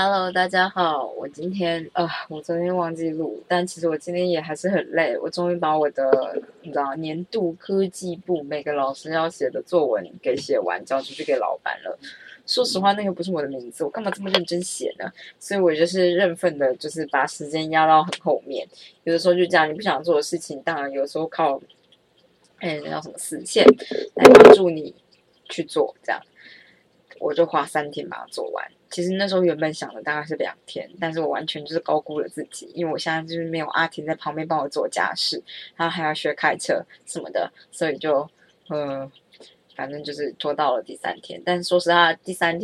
Hello， 大家好，我昨天忘记录，但其实我今天也还是很累。我终于把我的年度科技部每个老师要写的作文给写完，交出去给老板了。说实话，那个不是我的名字，我干嘛这么认真写呢？所以我就是认份的，就是把时间压到很后面。有的时候就这样，你不想做的事情，当然有时候靠，叫什么死线来帮助你去做，这样。我就花3天把它做完。其实那时候原本想的大概是2天，但是我完全就是高估了自己，因为我现在就是没有阿婷在旁边帮我做家事，然后还要学开车什么的，所以就反正就是拖到了第3天。但是说实话，第3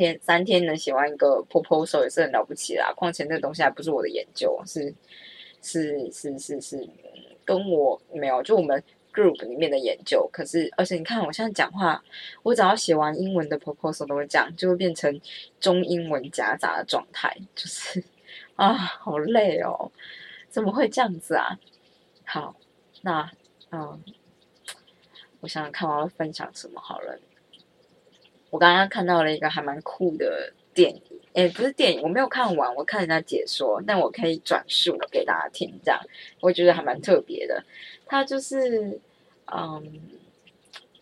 天能写完一个 proposal 也是很了不起啦。况且那东西还不是我的研究，是跟我没有就我们 group 里面的研究，可是而且你看我现在讲话，我只要写完英文的 proposal 都会讲，就会变成中英文夹杂的状态，就是啊好累哦，怎么会这样子啊？好，那我想想看我要分享什么好了。我刚刚看到了一个还蛮酷的电影，不是电影，我没有看完，我看人家解说，但我可以转述给大家听，这样我觉得还蛮特别的。它就是，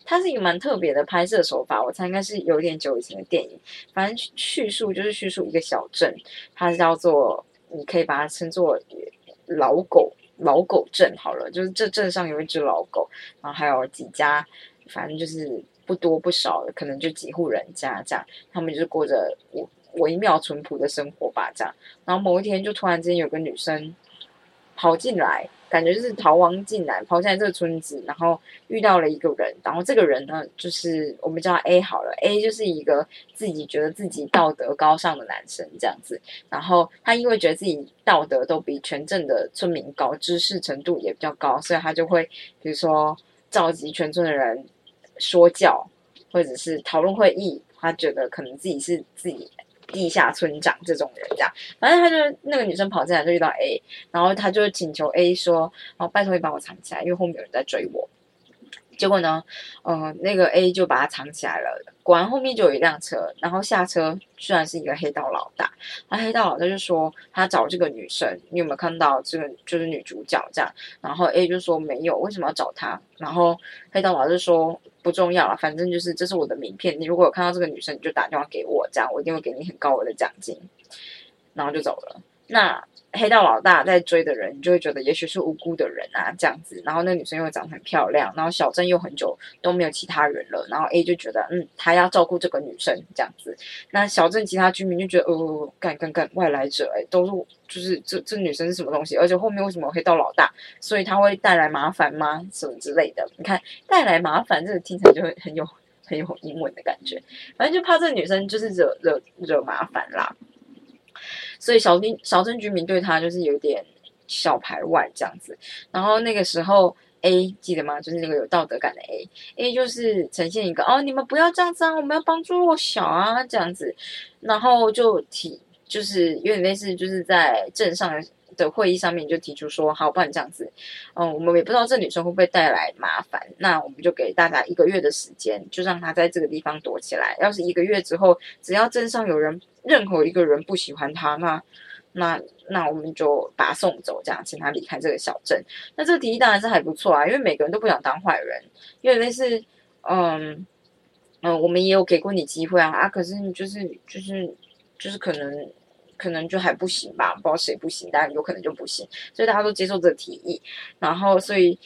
它是一个蛮特别的拍摄手法，我猜应该是有点久以前的电影。反正叙述一个小镇，它叫做，你可以把它称作老狗镇好了，就是这镇上有一只老狗，然后还有几家，反正就是不多不少，可能就几户人家这样，他们就是过着微妙淳朴的生活吧，这样。然后某一天就突然之间有个女生跑进来，感觉就是逃亡进来，跑进来这个村子，然后遇到了一个人，然后这个人呢，就是我们叫他 A 好了 ，A 就是一个自己觉得自己道德高尚的男生这样子，然后他因为觉得自己道德都比全镇的村民高，知识程度也比较高，所以他就会比如说召集全村的人说教，或者是讨论会议，他觉得可能自己是自己地下村长这种人，这样。反正他就那个女生跑进来就遇到 A， 然后他就请求 A 说：“哦，拜托你把我藏起来，因为后面有人在追我。”结果呢，那个 A 就把他藏起来了。果然后面就有一辆车，然后下车居然是一个黑道老大。那黑道老大就说他找这个女生，你有没有看到这个就是女主角这样？然后 A 就说没有，为什么要找她？然后黑道老大就说不重要了，反正就是这是我的名片，你如果有看到这个女生，你就打电话给我，这样我一定会给你很高额的奖金。然后就走了。那黑道老大在追的人，你就会觉得也许是无辜的人啊，这样子。然后那女生又长得很漂亮，然后小镇又很久都没有其他人了，然后 A 就觉得他要照顾这个女生这样子。那小镇其他居民就觉得干外来者都是就是这女生是什么东西，而且后面为什么有黑道老大，所以他会带来麻烦吗？什么之类的。你看带来麻烦这个听起来就会很有英文的感觉，反正就怕这女生就是惹麻烦啦。所以小镇居民对他就是有点小排外这样子。然后那个时候 A 记得吗？就是那个有道德感的 A 就是呈现一个你们不要这样子啊，我们要帮助弱小啊这样子。然后就是有点类似就是在镇上的会议上面就提出说，好，不然这样子，我们也不知道这女生会不会带来麻烦，那我们就给大家1个月的时间，就让她在这个地方躲起来。要是1个月之后，只要镇上有人任何一个人不喜欢她，那我们就把她送走，这样请她离开这个小镇。那这个提议当然是还不错啊，因为每个人都不想当坏人，因为类似我们也有给过你机会啊，可是就是可能就还不行吧，不知道谁不行，但有可能就不行，所以大家都接受这个提议。然后所以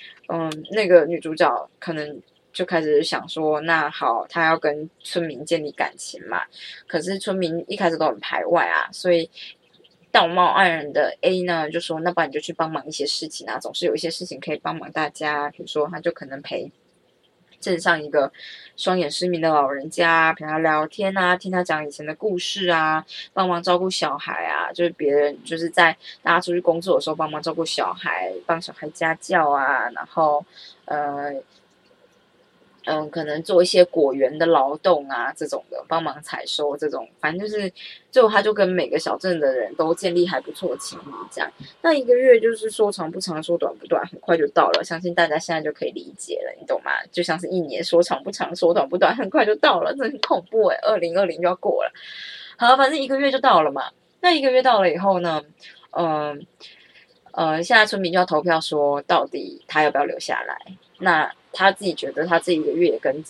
那个女主角可能就开始想说，那好，她要跟村民建立感情嘛，可是村民一开始都很排外啊，所以道貌岸然的 A 呢就说，那不然你就去帮忙一些事情啊，总是有一些事情可以帮忙大家，比如说她就可能陪镇上一个双眼失明的老人家，陪他聊天啊，听他讲以前的故事啊，帮忙照顾小孩啊，就是别人就是在大家出去工作的时候帮忙照顾小孩，帮小孩家教啊，然后可能做一些果园的劳动啊，这种的帮忙采收这种，反正就是最后他就跟每个小镇的人都建立还不错的情谊，这样。那1个月就是说长不长，说短不短，很快就到了，相信大家现在就可以理解了，你懂吗？就像是1年，说长不长，说短不短，很快就到了，真的很恐怖，2020就要过了。好，反正1个月就到了嘛。那一个月到了以后呢，现在村民就要投票说到底他要不要留下来。那他自己觉得他这一个月也跟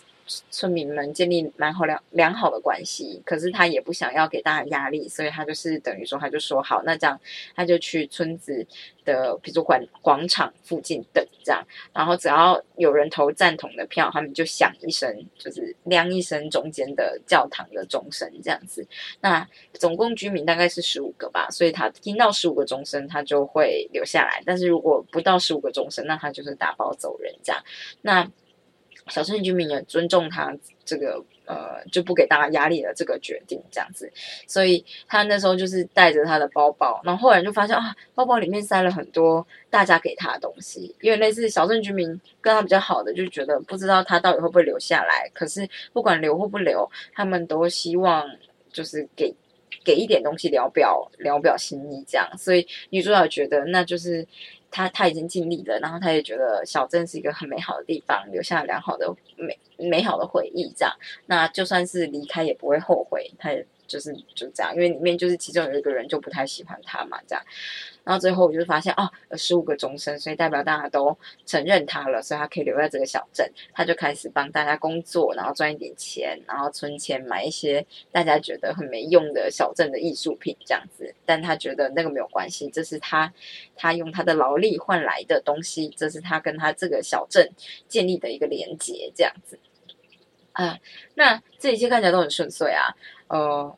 村民们建立蛮好良好的关系，可是他也不想要给大家压力，所以他就是等于说他就说好，那这样他就去村子的比如说广场附近等这样，然后只要有人投赞同的票，他们就响一声，就是亮一声中间的教堂的钟声这样子。那总共居民大概是15个吧，所以他听到15个钟声他就会留下来，但是如果不到15个钟声，那他就是打包走人这样。那小村居民也尊重他这个就不给大家压力的这个决定这样子，所以他那时候就是带着他的包包，然后后来就发现啊，包包里面塞了很多大家给他的东西，因为类似小镇居民跟他比较好的就觉得不知道他到底会不会留下来，可是不管留或不留，他们都希望就是给一点东西聊表心意这样，所以女主角觉得那就是他已经尽力了，然后他也觉得小镇是一个很美好的地方，留下良好的美好的回忆这样。那就算是离开也不会后悔，他也就是就这样，因为里面就是其中有一个人就不太喜欢他嘛这样。然后最后我就发现哦，15个钟声，所以代表大家都承认他了，所以他可以留在这个小镇。他就开始帮大家工作，然后赚一点钱，然后存钱买一些大家觉得很没用的小镇的艺术品这样子。但他觉得那个没有关系，这是他用他的劳力换来的东西，这是他跟他这个小镇建立的一个连结这样子。那这一切看起来都很顺遂啊。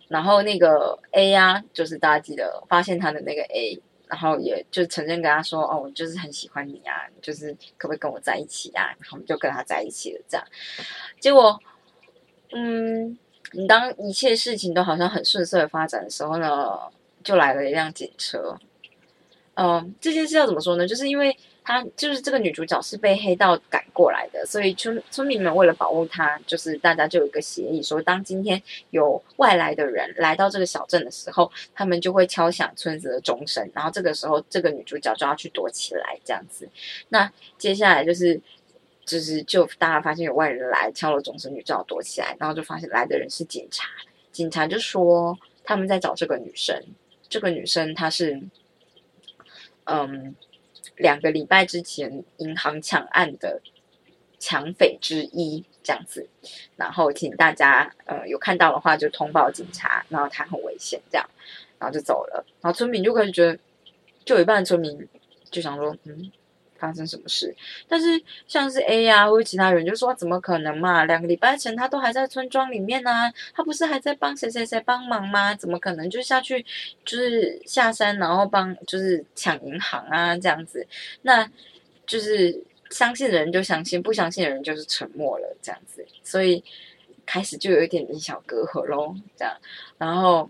然后那个 A 啊，就是大家记得发现他的那个 A。然后也就承认跟他说，哦，我就是很喜欢你啊，就是可不可以跟我在一起啊？然后我们就跟他在一起了，这样。结果，你当一切事情都好像很顺遂的发展的时候呢，就来了一辆警车。这件事要怎么说呢？就是因为她就是这个女主角是被黑道赶过来的，所以村民们为了保护她，就是大家就有一个协议说，当今天有外来的人来到这个小镇的时候，他们就会敲响村子的钟声，然后这个时候这个女主角就要去躲起来这样子。那接下来就大家发现有外人来敲了钟声，女主角躲起来，然后就发现来的人是警察，警察就说他们在找这个女生，这个女生她是。2个礼拜之前银行抢案的抢匪之一这样子，然后请大家有看到的话就通报警察，然后他很危险这样，然后就走了。然后村民就开始觉得，就有一半的村民就想说，发生什么事？但是像是 A 啊或者其他人就说怎么可能嘛？2个礼拜前他都还在村庄里面啊，他不是还在帮谁谁谁帮忙吗？怎么可能就下去就是下山然后帮就是抢银行啊这样子？那就是相信的人就相信，不相信的人就是沉默了这样子，所以开始就有一点小隔阂咯这样。然后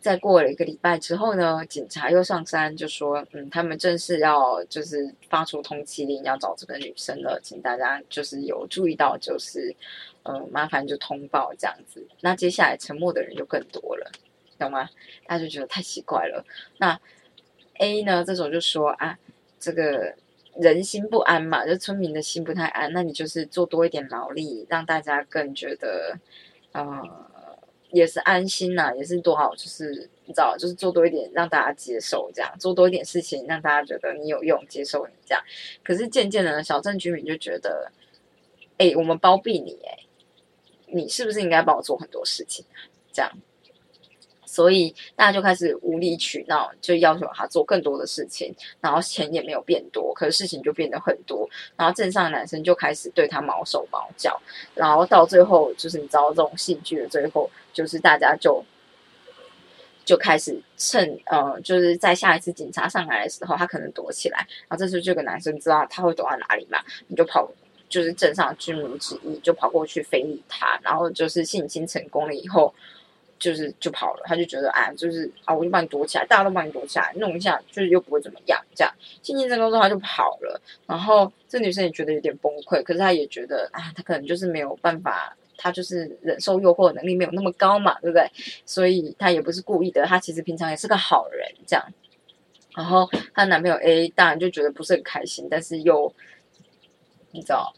在过了1个礼拜之后呢，警察又上山就说，他们正式要就是发出通缉令，要找这个女生了，请大家就是有注意到，就是麻烦就通报这样子。那接下来沉默的人就更多了，懂吗？大家就觉得太奇怪了。那 A 呢，这时候就说啊，这个人心不安嘛，就村民的心不太安，那你就是做多一点劳力，让大家更觉得也是安心啊，也是多好，就是你知道，就是做多一点让大家接受这样，做多一点事情让大家觉得你有用，接受你这样。可是渐渐的，小镇居民就觉得，我们包庇你，你是不是应该帮我做很多事情啊？这样，所以大家就开始无理取闹，就要求他做更多的事情，然后钱也没有变多，可是事情就变得很多，然后镇上的男生就开始对他毛手毛脚，然后到最后就是你知道这种戏剧的最后。就是大家就开始趁就是在下一次警察上来的时候，他可能躲起来，然后这时候这个男生知道他会躲到哪里嘛，你就跑，就是镇上居民之一就跑过去非礼他，然后就是性侵成功了以后，就是就跑了，他就觉得啊，就是啊，我就帮你躲起来，大家都帮你躲起来，弄一下就是又不会怎么样，这样性侵成功之后他就跑了，然后这女生也觉得有点崩溃，可是她也觉得啊，她可能就是没有办法。他就是忍受诱惑的能力没有那么高嘛，对不对？所以他也不是故意的，他其实平常也是个好人这样。然后他男朋友 A 当然就觉得不是很开心，但是又你知道，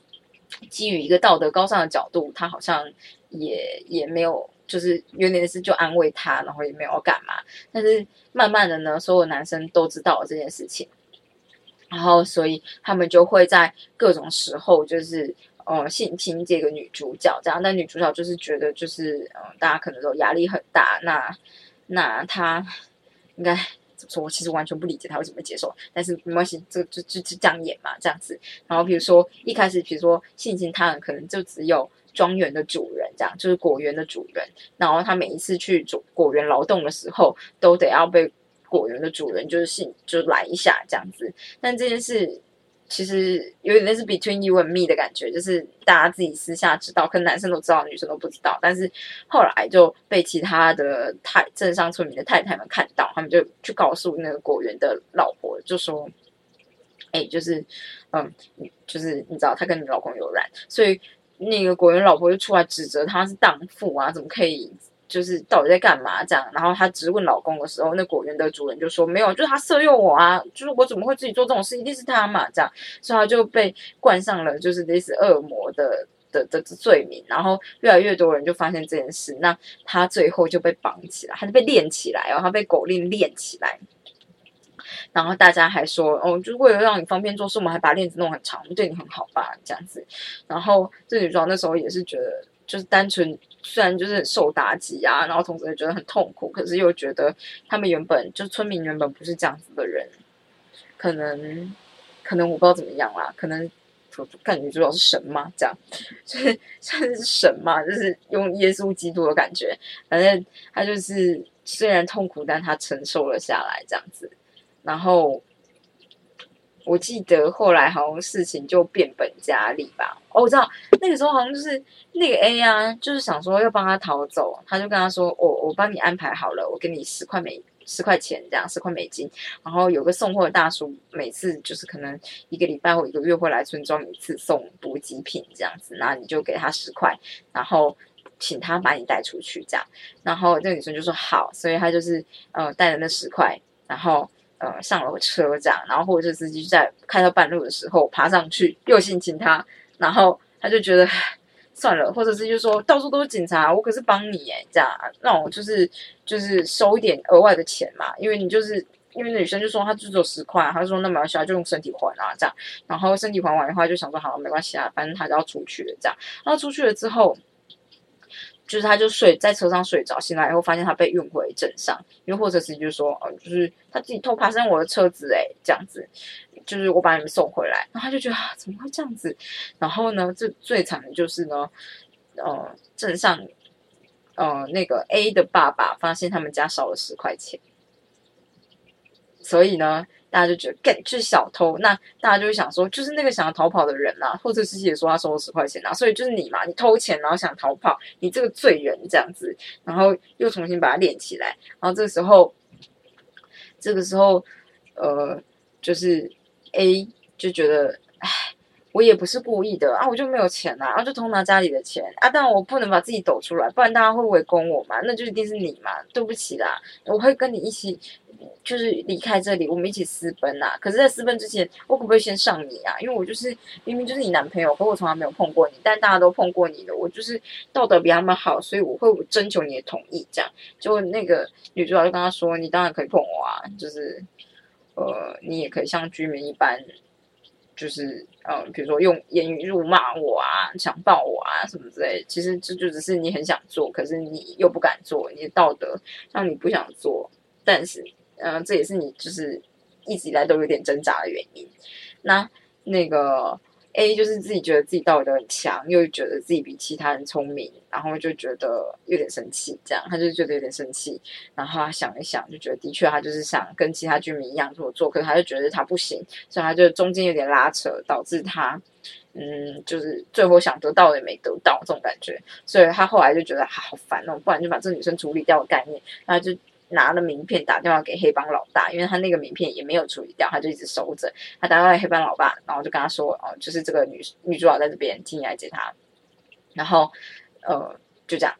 基于一个道德高尚的角度，他好像也没有就是有点是就安慰他，然后也没有干嘛。但是慢慢的呢，所有男生都知道了这件事情，然后所以他们就会在各种时候就是性侵这个女主角这样。但女主角就是觉得就是大家可能都压力很大，那她应该怎么说？我其实完全不理解她为什么接受，但是没关系，这就这样演嘛，这样子。然后比如说一开始，比如说性侵他人可能就只有庄园的主人，这样就是果园的主人，然后他每一次去果园劳动的时候，都得要被果园的主人就来一下这样子。但这件事其实有点类似 between you and me 的感觉，就是大家自己私下知道，可能男生都知道，女生都不知道。但是后来就被其他的镇上村民的太太们看到，他们就去告诉那个果园的老婆，就说：“哎、欸，就是就是你知道她跟你老公有染，所以。”那个果园老婆就出来指责他是荡妇啊，怎么可以？就是到底在干嘛这样？然后他质问老公的时候，那果园的主人就说没有，就是他色诱我啊，就是我怎么会自己做这种事，一定是他嘛这样。所以他就被冠上了就是类似恶魔的罪名。然后越来越多人就发现这件事，那他最后就被绑起来，他就被链起来哦，他被狗链链起来。然后大家还说，就是为了让你方便做事，我们还把链子弄很长，对你很好吧，这样子。然后这女主角那时候也是觉得，就是单纯虽然就是受打击啊，然后同时也觉得很痛苦，可是又觉得他们原本就村民原本不是这样子的人，可能我不知道怎么样啦，可能看女主角是神嘛，这样就是算是神嘛，就是用耶稣基督的感觉，反正他就是虽然痛苦，但他承受了下来，这样子。然后我记得后来好像事情就变本加厉吧。我知道那个时候好像就是那个 A 啊，就是想说要帮他逃走，他就跟他说：“我帮你安排好了，我给你10块钱这样，10块美金。”然后有个送货的大叔，每次就是可能一个礼拜或一个月会来村庄一次送补给品这样子，那你就给他10块，然后请他把你带出去这样。然后那个女生就说好，所以他就是带了那10块，然后。上了车这样，然后或者是司机在开到半路的时候爬上去又性侵他，然后他就觉得算了，或者是就说到处都是警察，我可是帮你耶，这样让我就是收一点额外的钱嘛，因为你就是因为那女生就说她就只有10块，她说那没关系，她就用身体还啊这样，然后身体还完的话就想说好没关系啊，反正她就要出去了这样，然后出去了之后。就是他就睡在车上睡着，醒来以后发现他被运回镇上，因为货车司机就说，就是他自己偷爬上我的车子这样子，就是我把你们送回来，然后他就觉得怎么会这样子？然后呢，这最惨的就是呢，镇上那个 A 的爸爸发现他们家少了10块钱，所以呢，大家就觉得干就是小偷，那大家就会想说，就是那个想要逃跑的人啊，或者司机也说他收了10块钱啊，所以就是你嘛，你偷钱然后想逃跑，你这个罪人这样子，然后又重新把他链起来，然后这个时候，就是 A 就觉得，唉，我也不是故意的啊，我就没有钱啊，然后就偷拿家里的钱啊，但我不能把自己抖出来，不然大家会围攻我嘛，那就一定是你嘛，对不起啦，我会跟你一起。就是离开这里，我们一起私奔啊！可是，在私奔之前，我可不可以先上你啊？因为我就是明明就是你男朋友，可我从来没有碰过你，但大家都碰过你的，我就是道德比他们好，所以我会征求你的同意。这样，结果那个女主角就跟他说：“你当然可以碰我啊，就是你也可以像居民一般，就是比如说用言语辱骂我啊，强暴我啊什么之类的。其实这就只是你很想做，可是你又不敢做，你的道德让你不想做，但是。”这也是你就是一直以来都有点挣扎的原因。那个 A 就是自己觉得自己道德很强，又觉得自己比其他人聪明，然后就觉得有点生气，这样他就觉得有点生气，然后他想一想，就觉得的确他就是想跟其他居民一样做，可是他就觉得他不行，所以他就中间有点拉扯，导致他就是最后想得到的也没得到这种感觉，所以他后来就觉得好烦哦，不然就把这女生处理掉的概念，他就。拿了名片打电话给黑帮老大，因为他那个名片也没有处理掉，他就一直收着。他打电话给黑帮老大，然后就跟他说：“就是这个女主角在这边，请你来接她。”然后，就这样。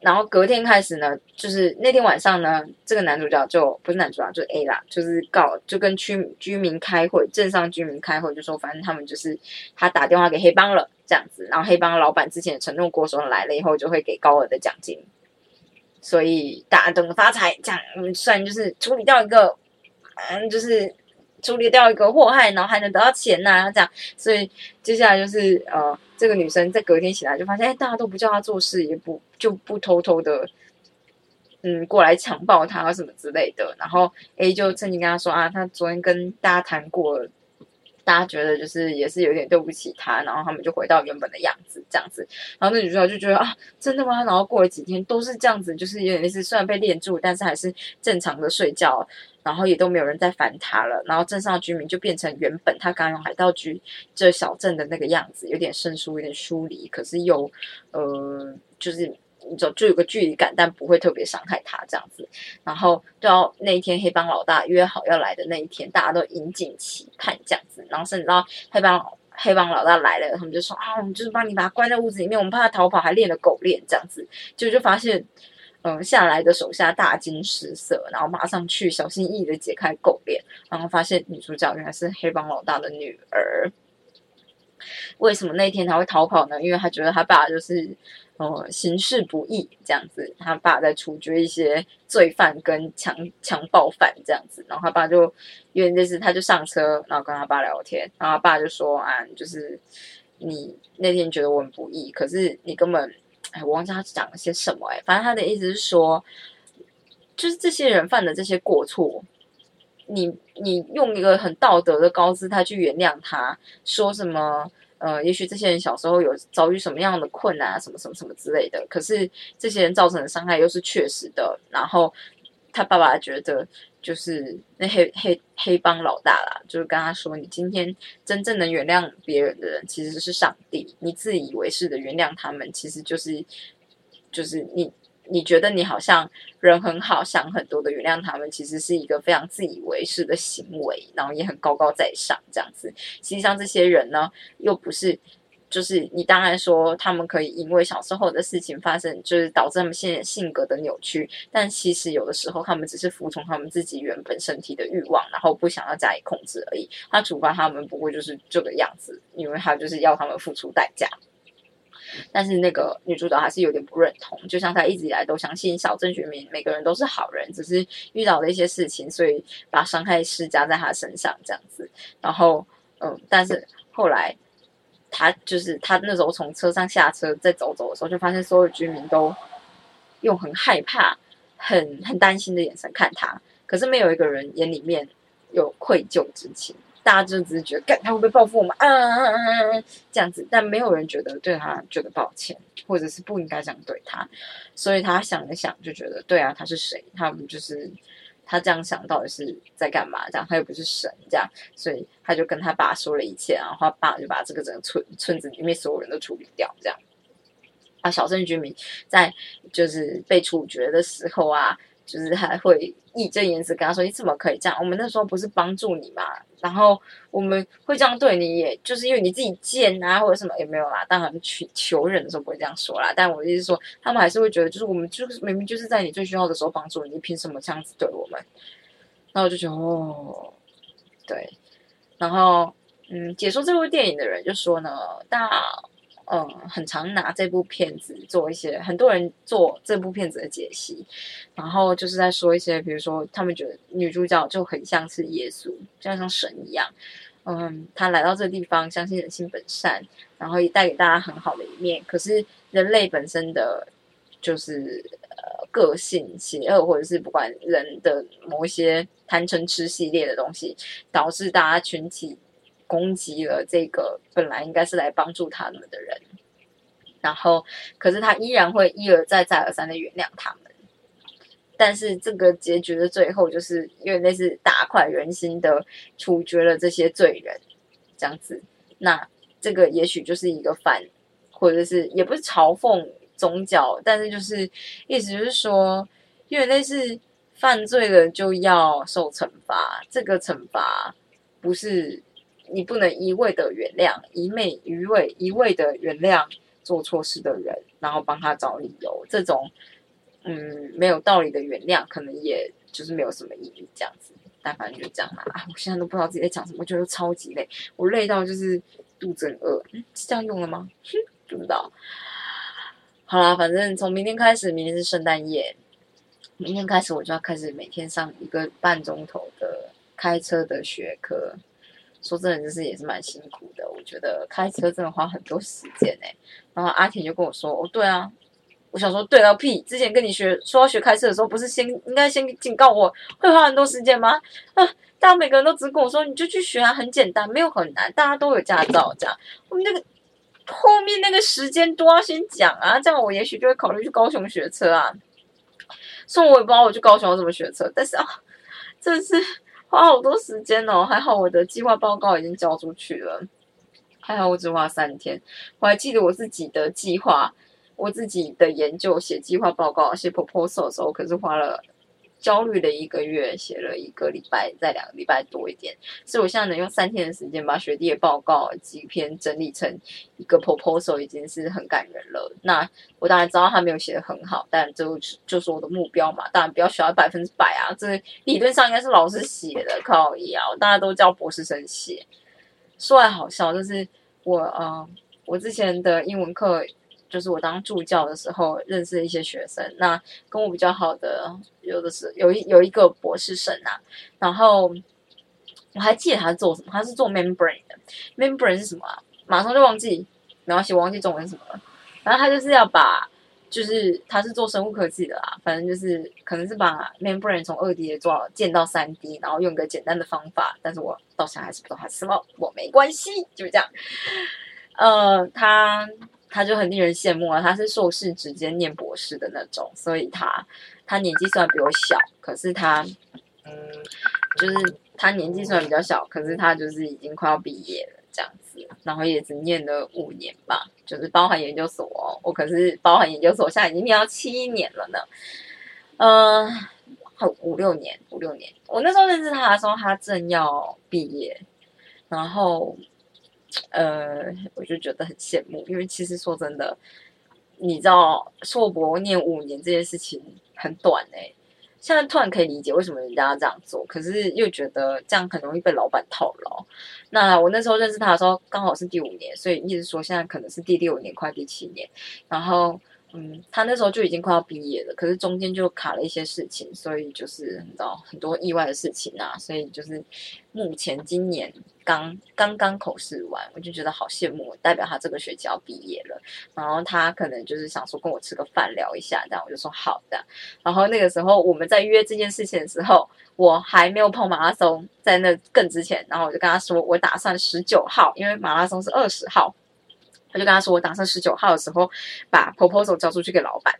然后隔天开始呢，就是那天晚上呢，这个男主角不是男主角，就是 A 啦，就是就跟居民开会，镇上居民开会，就说反正他们就是他打电话给黑帮了，这样子。然后黑帮老板之前的承诺国手来了以后就会给高额的奖金，所以大家都能发财。这样虽然就是处理掉一个就是处理掉一个祸害，然后还能得到钱呐、这样。所以接下来就是这个女生在隔天起来就发现，大家都不叫她做事，也不偷偷的过来强暴她什么之类的。然后 A 就趁机跟她说啊，她昨天跟大家谈过了，大家觉得就是也是有点对不起她，然后他们就回到原本的样子这样子。然后那女主角就觉得啊，真的吗？然后过了几天都是这样子，就是有点类似虽然被链住，但是还是正常的睡觉。然后也都没有人再烦他了，然后镇上的居民就变成原本他刚用海盗局这小镇的那个样子，有点生疏，有点疏离，可是又就是就有个距离感，但不会特别伤害他这样子。然后到那一天黑帮老大约好要来的那一天，大家都引颈期盼这样子。然后甚至到黑帮老大来了，他们就说啊，我们就是帮你把他关在屋子里面，我们怕他逃跑，还练了狗链这样子。结果就发现下来的手下大惊失色，然后马上去小心翼翼的解开狗链，然后发现女主角原来是黑帮老大的女儿。为什么那天她会逃跑呢？因为她觉得她爸就是行事不义这样子，她爸在处决一些罪犯跟强暴犯这样子。然后她爸就因为这次她就上车，然后跟她爸聊天，然后她爸就说啊，就是你那天觉得我很不义，可是你根本我忘记他讲了些什么反正他的意思是说，就是这些人犯的这些过错，你用一个很道德的高姿态去原谅他，说什么也许这些人小时候有遭遇什么样的困难啊，什么什么什么之类的，可是这些人造成的伤害又是确实的。然后他爸爸觉得，就是那黑帮老大啦，就是跟他说，你今天真正能原谅别人的人其实是上帝，你自以为是的原谅他们，其实就是你觉得你好像人很好，想很多的原谅他们，其实是一个非常自以为是的行为，然后也很高高在上这样子。实际上这些人呢，又不是就是你当然说他们可以因为小时候的事情发生，就是导致他们现在性格的扭曲，但其实有的时候他们只是服从他们自己原本身体的欲望，然后不想要加以控制而已。他处罚他们不过就是这个样子，因为他就是要他们付出代价。但是那个女主角还是有点不认同，就像她一直以来都相信小镇居民每个人都是好人，只是遇到了一些事情，所以把伤害施加在她身上这样子。然后但是后来他那时候从车上下车，在走的时候，就发现所有居民都用很害怕、很担心的眼神看他，可是没有一个人眼里面有愧疚之情，大家就只是觉得，干，他会不会报复我们啊这样子，但没有人觉得对他觉得抱歉，或者是不应该这样对他。所以他想了想，就觉得，对啊，他是谁？他们就是。他这样想到底是在干嘛？这样他又不是神，这样，所以他就跟他爸说了一切，然后他爸就把这个整个村子里面所有人都处理掉，这样。啊，小镇居民在就是被处决的时候啊，就是还会义正言辞跟他说：“你怎么可以这样？我们那时候不是帮助你嘛？然后我们会这样对你，也就是因为你自己贱啊，或者什么也没有啦。当然求人的时候不会这样说啦，但我的意思是说，他们还是会觉得，就是我们就是明明就是在你最需要的时候帮助你，你凭什么这样子对我们？然后我就觉得对。然后解说这部电影的人就说呢，很常拿这部片子做一些，很多人做这部片子的解析，然后就是在说一些，比如说他们觉得女主角就很像是耶稣，就像神一样，她来到这个地方，相信人性本善，然后也带给大家很好的一面，可是人类本身的就是个性邪恶，或者是不管人的某一些贪嗔痴系列的东西，导致大家群体攻击了这个本来应该是来帮助他们的人，然后可是他依然会一而再再而三的原谅他们。但是这个结局的最后，就是因为那是大快人心的处决了这些罪人这样子。那这个也许就是一个反，或者是也不是嘲讽宗教，但是就是意思就是说，因为那是犯罪的就要受惩罚，这个惩罚不是你不能一味的原谅，一味的原谅做错事的人，然后帮他找理由，这种没有道理的原谅，可能也就是没有什么意义这样子。但反正就这样啦，我现在都不知道自己在讲什么，我觉得超级累，我累到就是肚子很饿，是这样用了吗？不知道。好啦，反正从明天开始，明天是圣诞夜，明天开始我就要开始每天上1个半钟头的开车的学科。说真的，就是也是蛮辛苦的。我觉得开车真的花很多时间欸。然后阿田就跟我说：“哦，对啊。”我想说：“对个屁！之前跟你说要学开车的时候，不是应该先警告我会花很多时间吗？啊！”大家每个人都只跟我说，你就去学啊，很简单，没有很难，大家都有驾照这样。我们那个后面那个时间都要先讲啊，这样我也许就会考虑去高雄学车啊。所以我也不知道我去高雄要怎么学车，但是啊，真是花好多时间哦。还好我的计划报告已经交出去了，还好我只花3天。我还记得我自己的计划，我自己的研究写计划报告、写 proposal 的时候，可是花了。焦虑了1个月，写了1个礼拜，再2个礼拜多一点，所以我现在能用3天的时间把学弟的报告几篇整理成1个 proposal， 已经是很感人了。那我当然知道他没有写得很好，但就是我的目标嘛，当然不要写到100%啊，这理论上应该是老师写的，靠呀，大家都叫博士生写。说来好笑，就是我之前的英文课。就是我当助教的时候认识一些学生，那跟我比较好的有一个博士生啊，然后我还记得他是做什么，他是做 membrane 的。membrane 是什么啊？马上就忘记，没关系，我忘记中文是什么了。然后他就是要把，就是他是做生物科技的啦，反正就是可能是把 membrane 从2D 做建到3D， 然后用一个简单的方法，但是我到现在还是不知道他是什么，我没关系，就是这样。他就很令人羡慕啊！他是硕士直接念博士的那种，所以他年纪虽然比我小，可是他就是已经快要毕业了这样子，然后也只念了5年吧，就是包含研究所哦。我可是包含研究所，现在已经念到7年了呢，5、6年。我那时候认识他的时候，他正要毕业，然后。我就觉得很羡慕，因为其实说真的，你知道硕博念5年这件事情很短欸，现在突然可以理解为什么人家要这样做，可是又觉得这样很容易被老板套牢。那我那时候认识他的时候刚好是第5年，所以一直说现在可能是第6年快第7年，然后他那时候就已经快要毕业了，可是中间就卡了一些事情，所以就是你知道很多意外的事情啊，所以就是目前今年刚刚口试完，我就觉得好羡慕，代表他这个学期要毕业了。然后他可能就是想说跟我吃个饭聊一下，这样我就说好的。然后那个时候我们在约这件事情的时候，我还没有跑马拉松，在那更之前，然后我就跟他说我打算19号，因为马拉松是20号。我就跟他说，我打算19号的时候把 proposal 交出去给老板，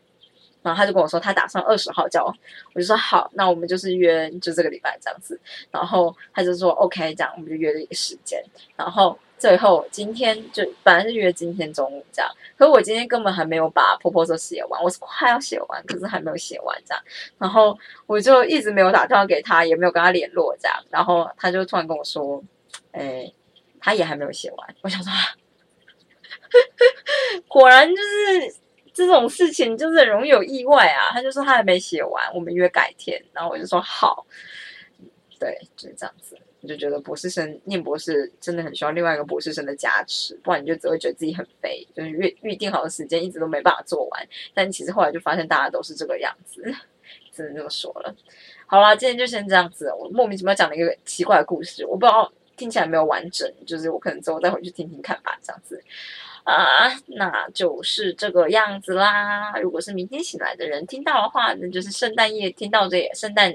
然后他就跟我说他打算20号交，我就说好，那我们就是约就这个礼拜这样子，然后他就说 OK， 这样我们就约了一个时间，然后最后今天就本来是约今天中午这样，可是我今天根本还没有把 proposal 写完，我是快要写完，可是还没有写完这样，然后我就一直没有打电话给他，也没有跟他联络这样，然后他就突然跟我说，他也还没有写完，我想说。果然就是这种事情，就是很容易有意外啊！他就说他还没写完，我们约改天。然后我就说好，对，就是这样子。我就觉得博士生念博士真的很需要另外一个博士生的加持，不然你就只会觉得自己很废，就是预定好的时间一直都没办法做完。但其实后来就发现大家都是这个样子，只能这么说了。好啦，今天就先这样子。我莫名其妙讲了一个奇怪的故事，我不知道听起来没有完整，就是我可能之后再回去听听看吧，这样子。那就是这个样子啦。如果是明天醒来的人听到的话，那就是圣诞夜听到这圣诞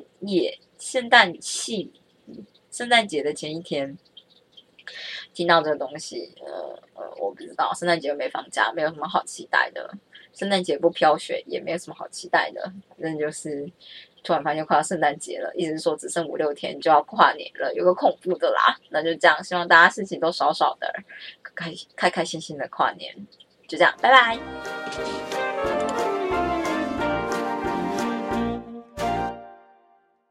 节的前一天听到这个东西。我不知道，圣诞节又没放假，没有什么好期待的。圣诞节不飘雪，也没有什么好期待的。反正就是突然发现快要圣诞节了，一直说只剩5、6天就要跨年了，有个恐怖的啦。那就这样，希望大家事情都少少的。开心心的跨年，就这样，拜拜。